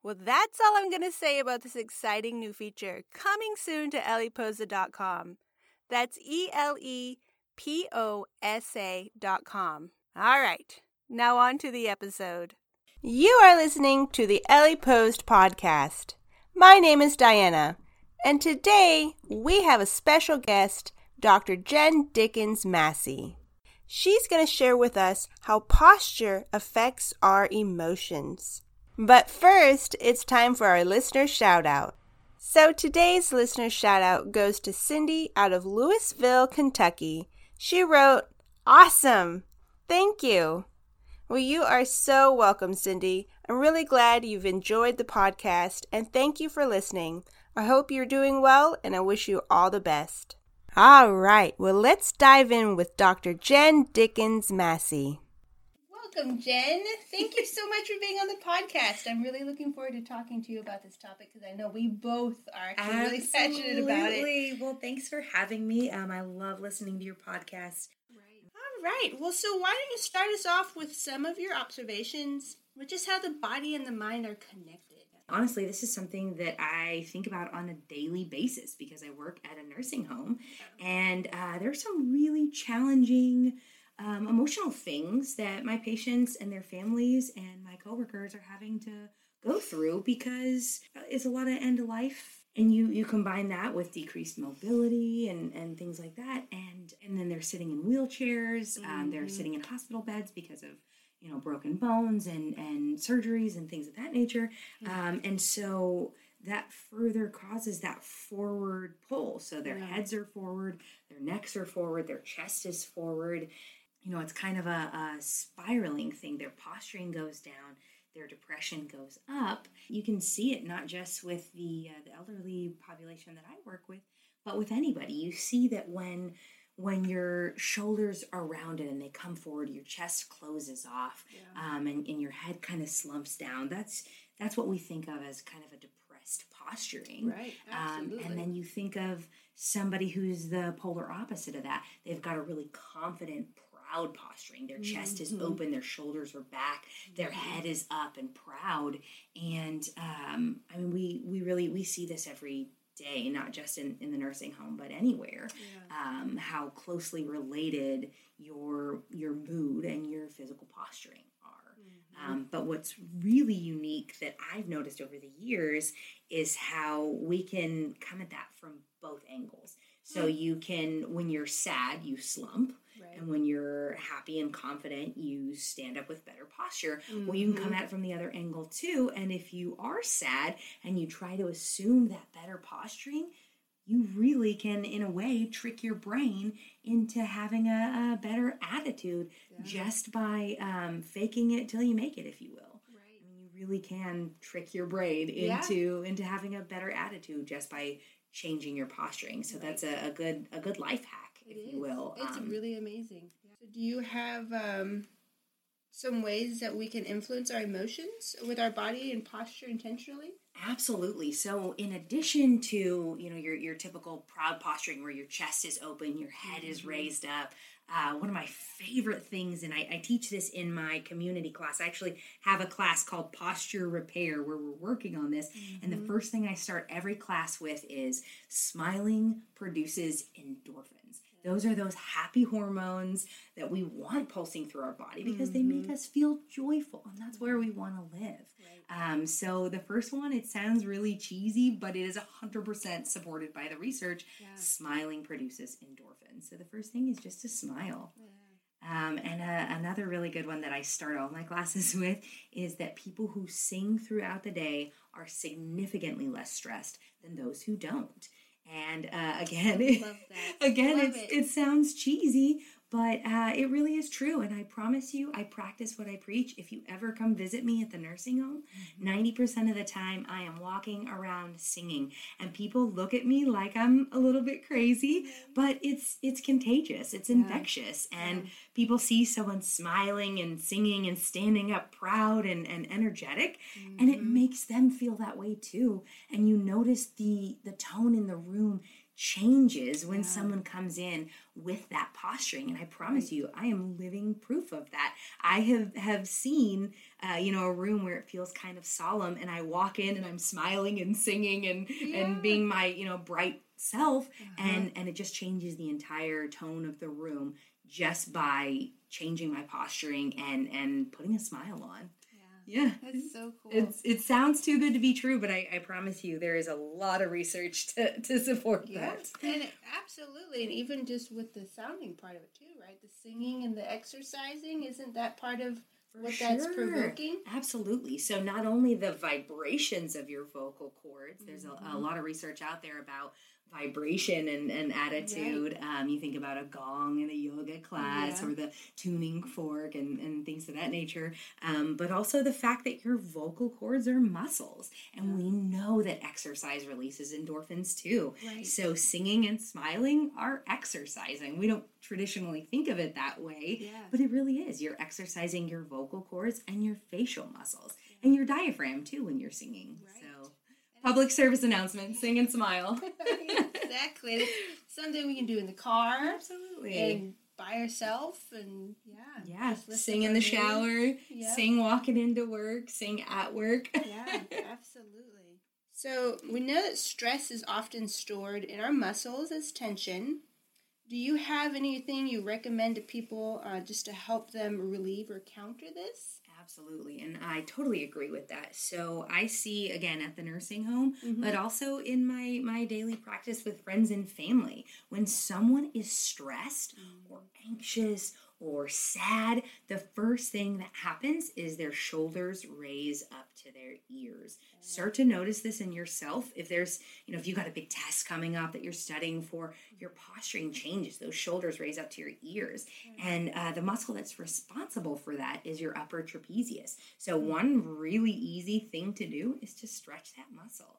Well, that's all I'm going to say about this exciting new feature coming soon to eleposa.com. That's eleposa.com. All right, now on to the episode. You are listening to the Eleposa podcast. My name is Diana, and today we have a special guest, Dr. Jen Dickens Massie. She's going to share with us how posture affects our emotions. But first, it's time for our listener shout-out. So today's listener shout-out goes to Cindy out of Louisville, Kentucky. She wrote, "Awesome! Thank you!" Well, you are so welcome, Cindy. I'm really glad you've enjoyed the podcast, and thank you for listening. I hope you're doing well, and I wish you all the best. All right, well, let's dive in with Dr. Jen Dickens Massie. Welcome, Jen. Thank you so much for being on the podcast. I'm really looking forward to talking to you about this topic because I know we both are really passionate about it. Well, thanks for having me. I love listening to your podcast. Right. All right. Well, so why don't you start us off with some of your observations, which is how the body and the mind are connected. Honestly, this is something that I think about on a daily basis because I work at a nursing home, and there are some really challenging emotional things that my patients and their families and my coworkers are having to go through because it's a lot of end of life, and you combine that with decreased mobility and things like that, and then they're sitting in wheelchairs, they're sitting in hospital beds because of broken bones and surgeries and things of that nature, and so that further causes that forward pull. So their heads are forward, their necks are forward, their chest is forward. It's kind of a spiraling thing. Their posturing goes down, their depression goes up. You can see it not just with the elderly population that I work with, but with anybody. You see that when your shoulders are rounded and they come forward, your chest closes off, and your head kind of slumps down. That's what we think of as kind of a depressed posturing. Right, absolutely. And then you think of somebody who's the polar opposite of that. They've got a really confident, proud posturing. Their chest is open, their shoulders are back, their head is up and proud. And we see this every day, not just in the nursing home, but anywhere. How closely related your mood and your physical posturing are. But what's really unique that I've noticed over the years is how we can come at that from both angles. So you can, when you're sad, you slump. Right. And when you're happy and confident, you stand up with better posture. Well, you can come at it from the other angle too. And if you are sad and you try to assume that better posturing, you really can, in a way, trick your brain into having a better attitude just by faking it till you make it, if you will. Right. And you really can trick your brain into having a better attitude just by changing your posturing. So that's a good life hack. If you will. It's really amazing. So do you have some ways that we can influence our emotions with our body and posture intentionally? Absolutely. So in addition to, your typical proud posturing where your chest is open, your head is raised up, one of my favorite things, and I teach this in my community class. I actually have a class called Posture Repair where we're working on this. And the first thing I start every class with is smiling produces endorphins. Those are those happy hormones that we want pulsing through our body because they make us feel joyful, and that's where we want to live. Right. So the first one, it sounds really cheesy, but it is 100% supported by the research. Yeah. Smiling produces endorphins. So the first thing is just to smile. Yeah. Another really good one that I start all my classes with is that people who sing throughout the day are significantly less stressed than those who don't. And again, I love that. It sounds cheesy, But it really is true. And I promise you, I practice what I preach. If you ever come visit me at the nursing home, 90% of the time I am walking around singing. And people look at me like I'm a little bit crazy, but it's contagious. It's infectious. Yeah. And people see someone smiling and singing and standing up proud and energetic. Mm-hmm. And it makes them feel that way too. And you notice the tone in the room changes when someone comes in with that posturing. And I promise you, I am living proof of that. I have seen, a room where it feels kind of solemn and I walk in and I'm smiling and singing and being my, bright self. And it just changes the entire tone of the room just by changing my posturing and putting a smile on. Yeah. That's so cool. It sounds too good to be true, but I promise you there is a lot of research to support that. And absolutely. And even just with the sounding part of it too, right? The singing and the exercising, isn't that part of what that's provoking? Absolutely. So not only the vibrations of your vocal cords, there's a lot of research out there about vibration and attitude. Right. You think about a gong in a yoga class or the tuning fork and things of that nature. But also the fact that your vocal cords are muscles. And we know that exercise releases endorphins too. Right. So singing and smiling are exercising. We don't traditionally think of it that way, but it really is. You're exercising your vocal cords and your facial muscles and your diaphragm too when you're singing. Right. So public service announcement, sing and smile. Exactly. It's something we can do in the car. Absolutely. And by ourselves and sing in the shower, sing walking into work, sing at work. Yeah, absolutely. So we know that stress is often stored in our muscles as tension. Do you have anything you recommend to people just to help them relieve or counter this? Absolutely, and I totally agree with that. So I see, again, at the nursing home, but also in my daily practice with friends and family, when someone is stressed or anxious or sad, the first thing that happens is their shoulders raise up to their ears. Start to notice this in yourself. If there's, if you've got a big test coming up that you're studying for, your posturing changes. Those shoulders raise up to your ears. And the muscle that's responsible for that is your upper trapezius. So one really easy thing to do is to stretch that muscle.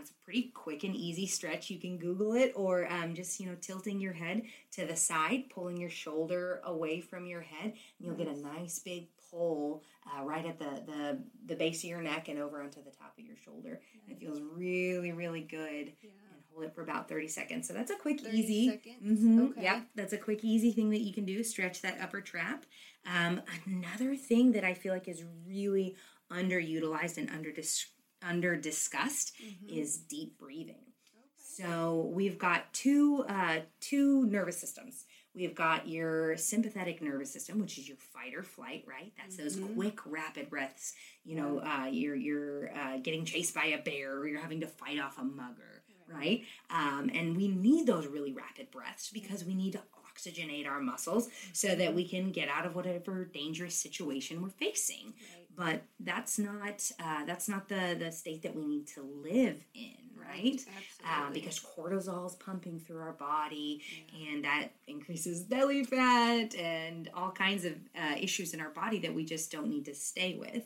It's a pretty quick and easy stretch. You can Google it or just, tilting your head to the side, pulling your shoulder away from your head, and you'll get a nice big pull right at the base of your neck and over onto the top of your shoulder. Nice. And it feels really, really good. Yeah. And hold it for about 30 seconds. So that's a quick, easy. Okay. Yep, that's a quick, easy thing that you can do, stretch that upper trap. Another thing that I feel like is really underutilized and under discussed is deep breathing. Okay. So we've got two nervous systems. We've got your sympathetic nervous system, which is your fight or flight, right? That's those quick, rapid breaths. You're getting chased by a bear, or you're having to fight off a mugger, right? And we need those really rapid breaths because we need to oxygenate our muscles so that we can get out of whatever dangerous situation we're facing. But that's not the state that we need to live in, right? Because cortisol is pumping through our body, and that increases belly fat and all kinds of issues in our body that we just don't need to stay with.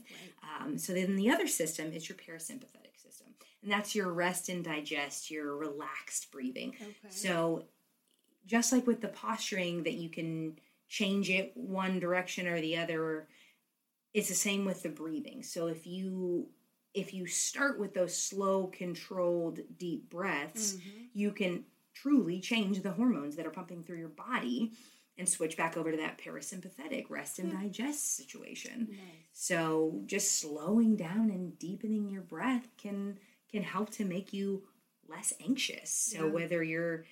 So then the other system is your parasympathetic system, and that's your rest and digest, your relaxed breathing. So just like with the posturing that you can change it one direction or the other, it's the same with the breathing. So if you start with those slow, controlled, deep breaths, you can truly change the hormones that are pumping through your body and switch back over to that parasympathetic rest and digest situation. Nice. So just slowing down and deepening your breath can help to make you less anxious. So whether you're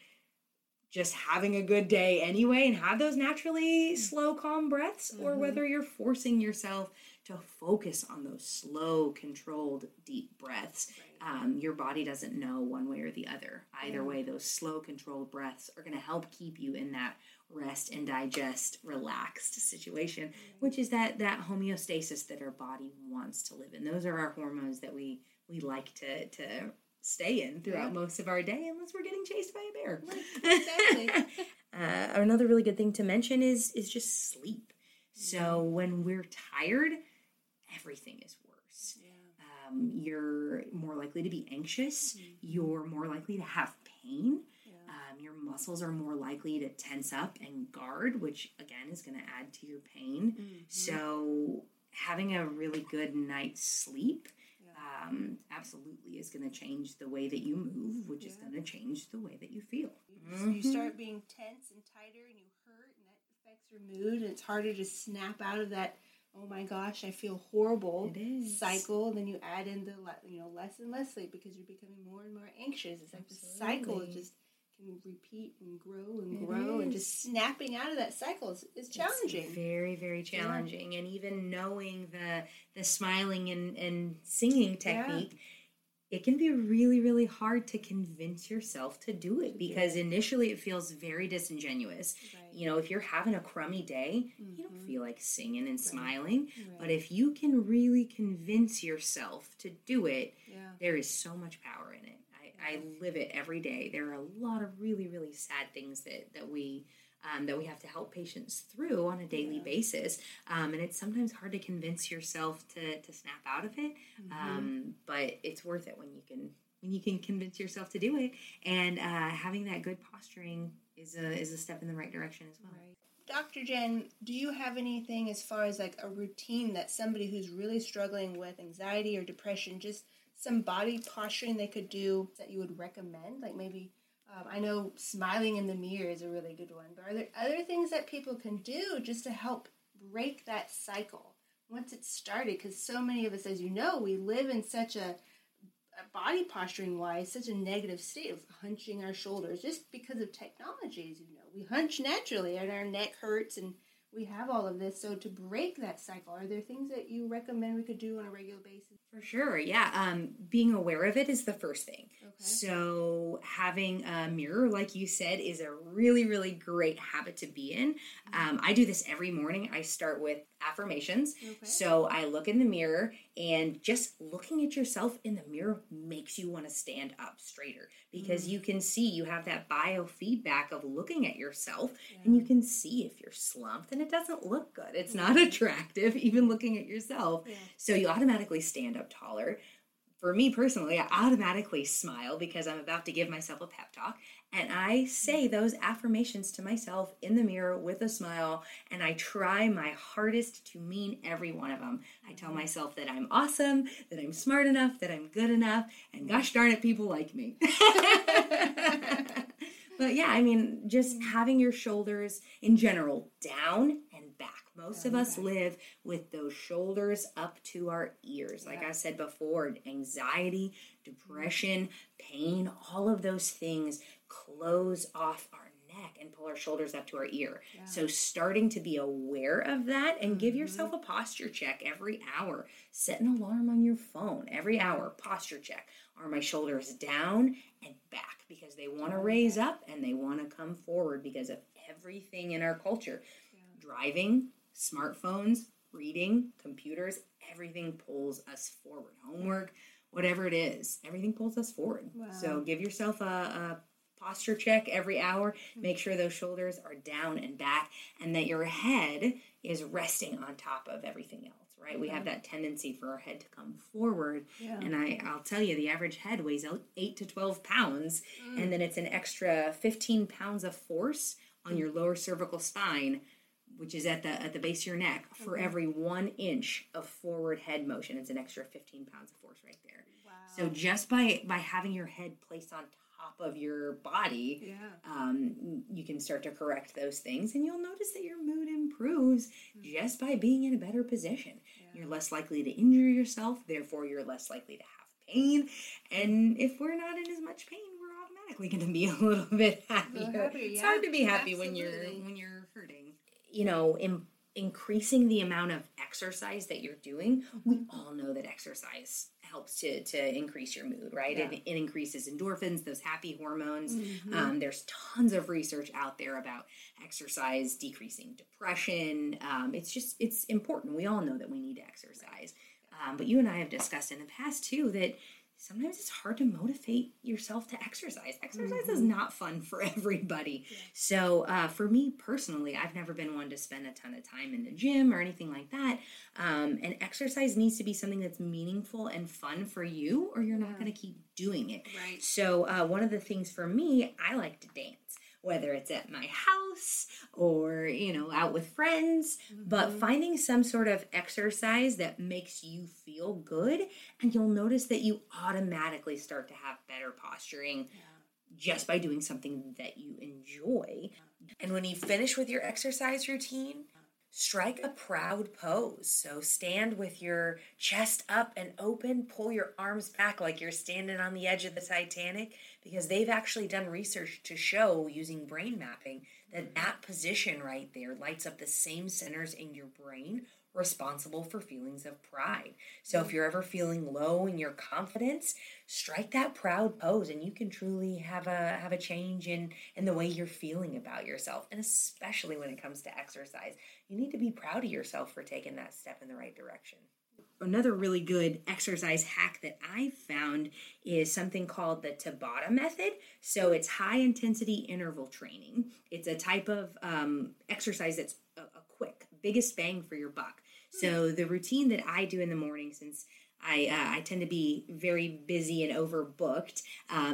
just having a good day anyway and have those naturally slow, calm breaths, or whether you're forcing yourself to focus on those slow, controlled, deep breaths. Your body doesn't know one way or the other. Either way, those slow, controlled breaths are going to help keep you in that rest and digest, relaxed situation, which is that homeostasis that our body wants to live in. Those are our hormones that we like to stay in throughout most of our day unless we're getting chased by a bear. Right. Exactly. Another really good thing to mention is just sleep. So when we're tired, everything is worse. Yeah. You're more likely to be anxious. Mm-hmm. You're more likely to have pain. Yeah. Your muscles are more likely to tense up and guard, which again is going to add to your pain. Mm-hmm. So having a really good night's sleep absolutely is going to change the way that you move, which is going to change the way that you feel. Mm-hmm. So you start being tense and tighter and you hurt and that affects your mood and it's harder to snap out of that, oh my gosh, I feel horrible cycle. Then you add in the, less and less sleep because you're becoming more and more anxious. It's like the cycle just can repeat and grow and grow and just snapping out of that cycle is challenging. It's very, very challenging. Yeah. And even knowing the smiling and singing technique, it can be really, really hard to convince yourself to do it because initially it feels very disingenuous. Right. You know, if you're having a crummy day, you don't feel like singing and smiling. Right. But if you can really convince yourself to do it, there is so much power in it. I live it every day. There are a lot of really, really sad things that we have to help patients through on a daily basis. And it's sometimes hard to convince yourself to snap out of it. But it's worth it when you can convince yourself to do it. And having that good posturing is a step in the right direction as well. Right. Dr. Jen, do you have anything as far as like a routine that somebody who's really struggling with anxiety or depression, just some body posturing they could do that you would recommend? Like maybe, I know smiling in the mirror is a really good one, but are there other things that people can do just to help break that cycle once it's started? Because so many of us, as you know, we live in such a body posturing-wise, such a negative state of hunching our shoulders just because of technology, as you know. We hunch naturally and our neck hurts and we have all of this. So to break that cycle, are there things that you recommend we could do on a regular basis? For sure, yeah. Being aware of it is the first thing. Okay. So having a mirror, like you said, is a really, really great habit to be in. I do this every morning. I start with affirmations. Okay. So I look in the mirror, and just looking at yourself in the mirror makes you want to stand up straighter because you can see, you have that biofeedback of looking at yourself and you can see if you're slumped and it doesn't look good. It's not attractive, even looking at yourself. Yeah. So you automatically stand up taller. For me personally, I automatically smile because I'm about to give myself a pep talk. And I say those affirmations to myself in the mirror with a smile, and I try my hardest to mean every one of them. I tell myself that I'm awesome, that I'm smart enough, that I'm good enough, and gosh darn it, people like me. But yeah, I mean, just having your shoulders in general down and back. Most of us live with those shoulders up to our ears. Like I said before, anxiety, depression, pain, all of those things close off our neck and pull our shoulders up to our ear. Yeah. So starting to be aware of that and give yourself a posture check every hour. Set an alarm on your phone every hour. Posture check. Are my shoulders down and back? Because they want to raise up and they want to come forward because of everything in our culture. Yeah. Driving, smartphones, reading, computers, everything pulls us forward. Homework, whatever it is, everything pulls us forward. Wow. So give yourself a posture check every hour. Make sure those shoulders are down and back and that your head is resting on top of everything else, right? We have that tendency for our head to come forward. Yeah. And I'll tell you, the average head weighs 8 to 12 pounds, and then it's an extra 15 pounds of force on your lower cervical spine, which is at the base of your neck. Okay. For every 1 inch of forward head motion, it's an extra 15 pounds of force right there. Wow. So just by having your head placed on top of your body, you can start to correct those things, and you'll notice that your mood improves just by being in a better position. Yeah. You're less likely to injure yourself, therefore you're less likely to have pain, and if we're not in as much pain, we're automatically going to be a little bit happier. It's hard to be happy when you're hurting. You know, increasing the amount of exercise that you're doing, we all know that exercise helps to increase your mood, right? Yeah. It increases endorphins, those happy hormones. There's tons of research out there about exercise decreasing depression. It's important. We all know that we need to exercise. But you and I have discussed in the past, too, that sometimes it's hard to motivate yourself to exercise. Exercise is not fun for everybody. Yeah. So for me personally, I've never been one to spend a ton of time in the gym or anything like that. And exercise needs to be something that's meaningful and fun for you, or you're not going to keep doing it. Right. So one of the things for me, I like to dance, whether it's at my house or, you know, out with friends, but finding some sort of exercise that makes you feel good, and you'll notice that you automatically start to have better posturing just by doing something that you enjoy. And when you finish with your exercise routine, strike a proud pose. So stand with your chest up and open, pull your arms back like you're standing on the edge of the Titanic, because they've actually done research to show, using brain mapping, that that position right there lights up the same centers in your brain responsible for feelings of pride. So if you're ever feeling low in your confidence, strike that proud pose, and you can truly have a change in the way you're feeling about yourself. And especially when it comes to exercise, you need to be proud of yourself for taking that step in the right direction. Another really good exercise hack that I found is something called the Tabata method. So it's high intensity interval training. It's a type of exercise that's a quick, biggest bang for your buck. So the routine that I do in the morning, since I tend to be very busy and overbooked,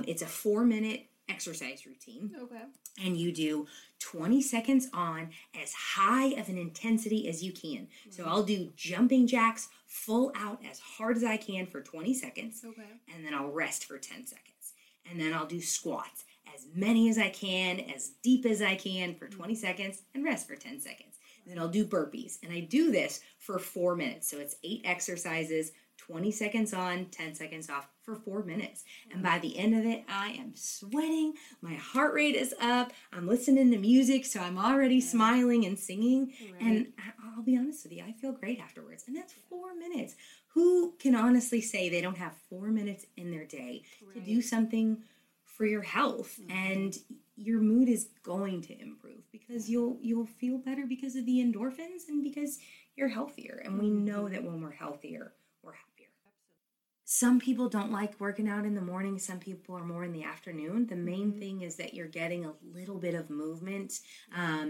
it's a 4-minute exercise routine. Okay. And you do 20 seconds on, as high of an intensity as you can. So I'll do jumping jacks full out as hard as I can for 20 seconds. Okay. And then I'll rest for 10 seconds. And then I'll do squats, as many as I can, as deep as I can, for 20 seconds, and rest for 10 seconds. And then I'll do burpees. And I do this for 4 minutes. So it's 8 exercises, 20 seconds on, 10 seconds off, for 4 minutes. And by the end of it, I am sweating. My heart rate is up. I'm listening to music, so I'm already smiling and singing. Right. And I'll be honest with you, I feel great afterwards. And that's 4 minutes. Who can honestly say they don't have 4 minutes in their day to do something for your health? And your mood is going to improve, because you'll feel better because of the endorphins and because you're healthier. And we know that when we're healthier, we're happier. Absolutely. Some people don't like working out in the morning. Some people are more in the afternoon. The main thing is that you're getting a little bit of movement.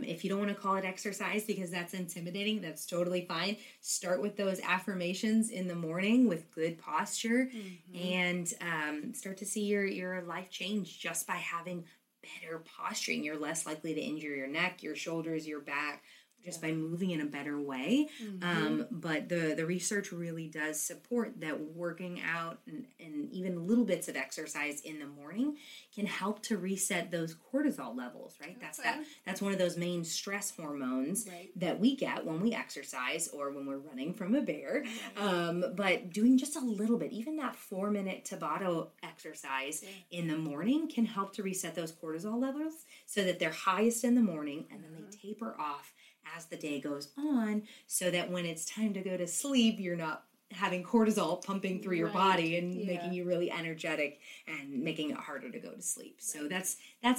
If you don't want to call it exercise because that's intimidating, that's totally fine. Start with those affirmations in the morning with good posture, and start to see your life change just by having better posturing. You're less likely to injure your neck, your shoulders, your back, just by moving in a better way. But the research really does support that working out and even little bits of exercise in the morning can help to reset those cortisol levels, right? Okay. That's one of those main stress hormones that we get when we exercise or when we're running from a bear. But doing just a little bit, even that 4-minute Tabata exercise in the morning, can help to reset those cortisol levels so that they're highest in the morning, and then they taper off as the day goes on, so that when it's time to go to sleep, you're not having cortisol pumping through your body and making you really energetic and making it harder to go to sleep. So that's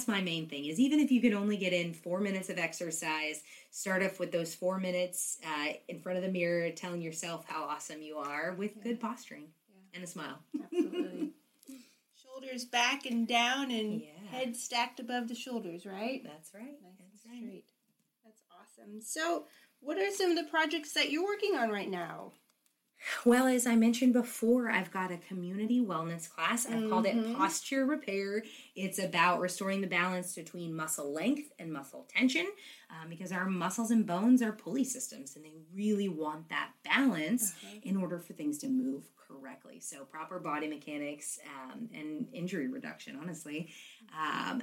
my main thing, is even if you can only get in 4 minutes of exercise, start off with those 4 minutes in front of the mirror, telling yourself how awesome you are with good posturing and a smile. Absolutely. Shoulders back and down, and head stacked above the shoulders, right? That's right. Nice and straight. That's awesome. So what are some of the projects that you're working on right now? Well, as I mentioned before, I've got a community wellness class. I've called it Posture Repair. It's about restoring the balance between muscle length and muscle tension, because our muscles and bones are pulley systems, and they really want that balance in order for things to move correctly. So proper body mechanics and injury reduction, honestly.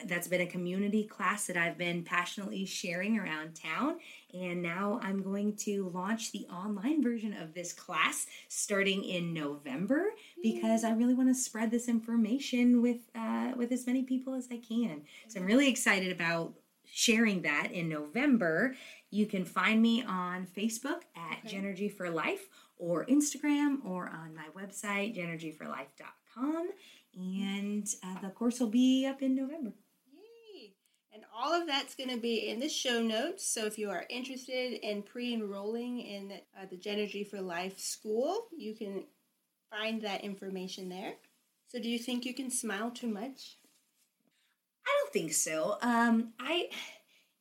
That's been a community class that I've been passionately sharing around town. And now I'm going to launch the online version of this class starting in November, because I really want to spread this information with as many people as I can. So I'm really excited about sharing that in November. You can find me on Facebook at Jenergy for Life, or Instagram, or on my website, jenergyforlife.com. And the course will be up in November. Yay! And all of that's going to be in the show notes. So if you are interested in pre-enrolling in the Jenergy for Life school, you can find that information there. So do you think you can smile too much? I don't think so.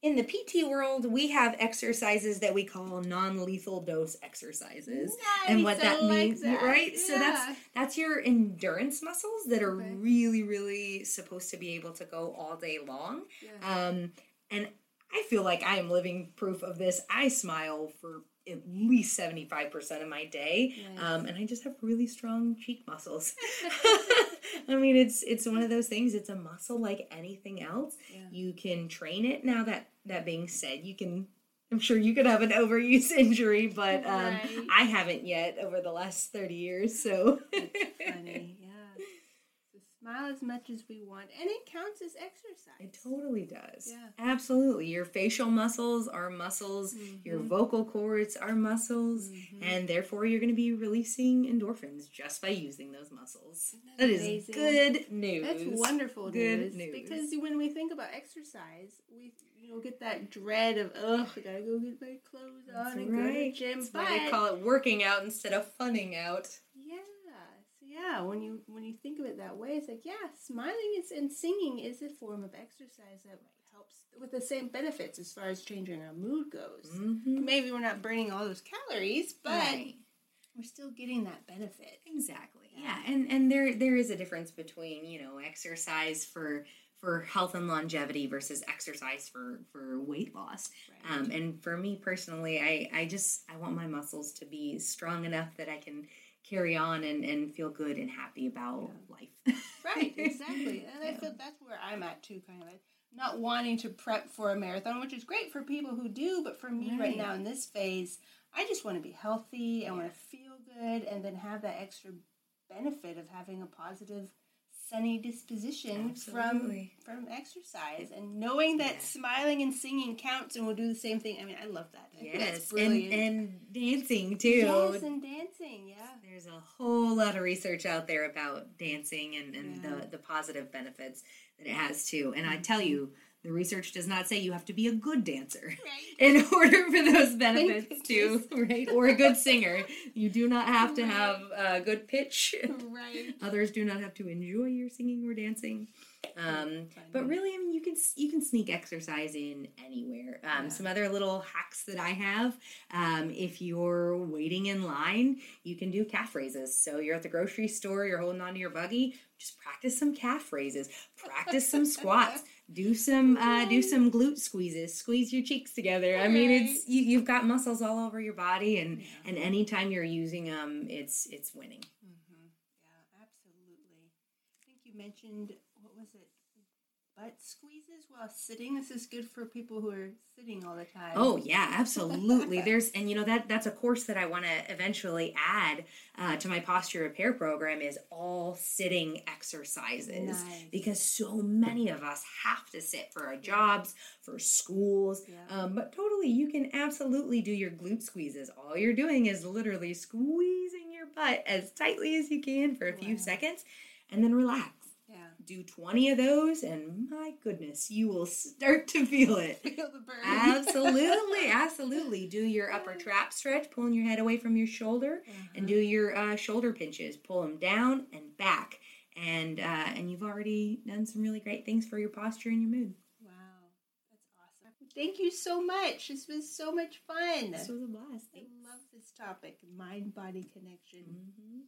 In the PT world, we have exercises that we call non-lethal dose exercises. Nice. And what that means, like that. Right? Yeah. So that's your endurance muscles that are really, really supposed to be able to go all day long. Yeah. And I feel like I am living proof of this. I smile for at least 75% of my day. Nice. And I just have really strong cheek muscles. I mean, it's one of those things. It's a muscle like anything else. Yeah. You can train it. Now that being said, I'm sure you could have an overuse injury, but I haven't yet over the last 30 years. So that's funny. Yeah. So smile as much as we want, and it counts as exercise. It totally does. Yeah. Absolutely. Your facial muscles are muscles. Mm-hmm. Your vocal cords are muscles, mm-hmm. and therefore you're going to be releasing endorphins just by using those muscles. That is amazing. Good news. That's wonderful news. Because when we think about exercise, we get that dread of, I gotta go get my clothes on and go to the gym. That's why they call it working out instead of funning out. Yeah. So yeah, when you think of it that way, it's like, yeah, smiling and singing is a form of exercise that helps with the same benefits as far as changing our mood goes. Mm-hmm. Maybe we're not burning all those calories, but we're still getting that benefit. Exactly. Yeah. And there is a difference between, exercise for health and longevity versus exercise for weight loss. Right. And for me personally, I want my muscles to be strong enough that I can carry on and feel good and happy about life. Right, exactly. And I feel that's where I'm at too, kind of. Not wanting to prep for a marathon, which is great for people who do, but for me right now in this phase, I just want to be healthy. I want to feel good and then have that extra benefit of having a positive sunny disposition from exercise, and knowing that smiling and singing counts and we'll do the same thing. I mean, I love that. Yes, and dancing too. Yes, and dancing, yeah. There's a whole lot of research out there about dancing and the positive benefits that it has too. And I tell you, the research does not say you have to be a good dancer in order for those benefits too, right? Or a good singer. You do not have to have a good pitch. Right. Others do not have to enjoy your singing or dancing. But really, I mean, you can sneak exercise in anywhere. Some other little hacks that I have, if you're waiting in line, you can do calf raises. So you're at the grocery store, you're holding onto your buggy, just practice some calf raises, practice some squats, do some glute squeezes, squeeze your cheeks together. I mean, it's you've got muscles all over your body, and anytime you're using them, it's winning. Mm-hmm. Yeah, absolutely. I think you mentioned, what was it? Butt squeezes while sitting. This is good for people who are sitting all the time. Oh yeah, absolutely. That's a course that I want to eventually add to my posture repair program, is all sitting exercises. Nice. Because so many of us have to sit for our jobs, for schools, but totally, you can absolutely do your glute squeezes. All you're doing is literally squeezing your butt as tightly as you can for a few seconds, and then relax. Do 20 of those, and my goodness, you will start to feel it. Feel the burn. Absolutely, absolutely. Do your upper trap stretch, pulling your head away from your shoulder, and do your shoulder pinches. Pull them down and back, and you've already done some really great things for your posture and your mood. Wow, that's awesome. Thank you so much. This was so much fun. This was a blast. I love this topic, mind-body connection. Mm-hmm.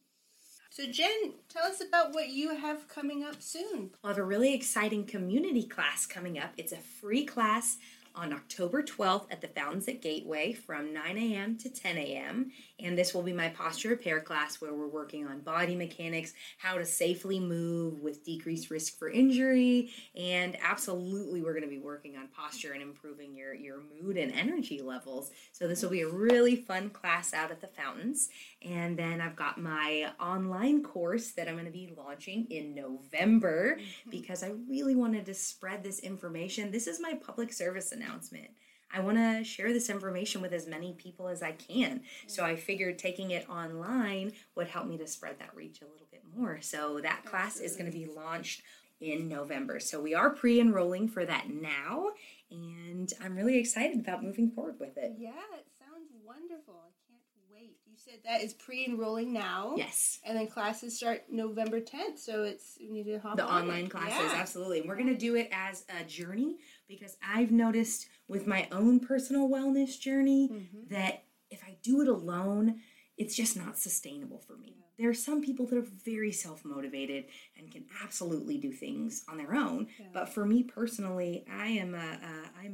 So Jen, tell us about what you have coming up soon. We'll have a really exciting community class coming up. It's a free class on October 12th at the Fountains at Gateway from 9 a.m. to 10 a.m. And this will be my posture repair class, where we're working on body mechanics, how to safely move with decreased risk for injury. And absolutely, we're going to be working on posture and improving your mood and energy levels. So this will be a really fun class out at the Fountains. And then I've got my online course that I'm going to be launching in November, because I really wanted to spread this information. This is my public service announcement. I want to share this information with as many people as I can. So I figured taking it online would help me to spread that reach a little bit more. So that class is going to be launched in November. So we are pre-enrolling for that now, and I'm really excited about moving forward with it. Yeah, it sounds wonderful. I can't wait. You said that is pre-enrolling now. Yes. And then classes start November 10th, so we need to hop on. The online classes, absolutely. We're going to do it as a journey because I've noticed with my own personal wellness journey that if I do it alone, it's just not sustainable for me. Yeah. There are some people that are very self-motivated and can absolutely do things on their own. Yeah. But for me personally, I am a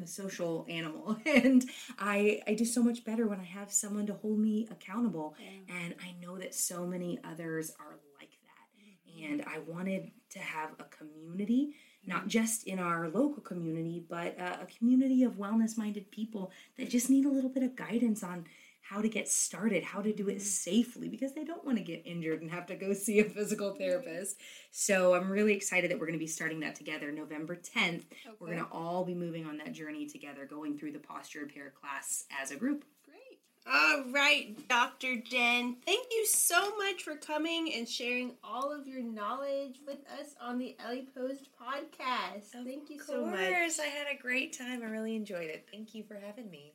social animal, and I do so much better when I have someone to hold me accountable. Yeah. And I know that so many others are like that. And I wanted to have a community, not just in our local community, but a community of wellness-minded people that just need a little bit of guidance on how to get started, how to do it safely, because they don't want to get injured and have to go see a physical therapist. So I'm really excited that we're going to be starting that together November 10th. Okay. We're going to all be moving on that journey together, going through the posture repair class as a group. Great. All right, Dr. Jen, thank you so much for coming and sharing all of your knowledge with us on the Eleposa podcast. Thank you so much. Of course, I had a great time. I really enjoyed it. Thank you for having me.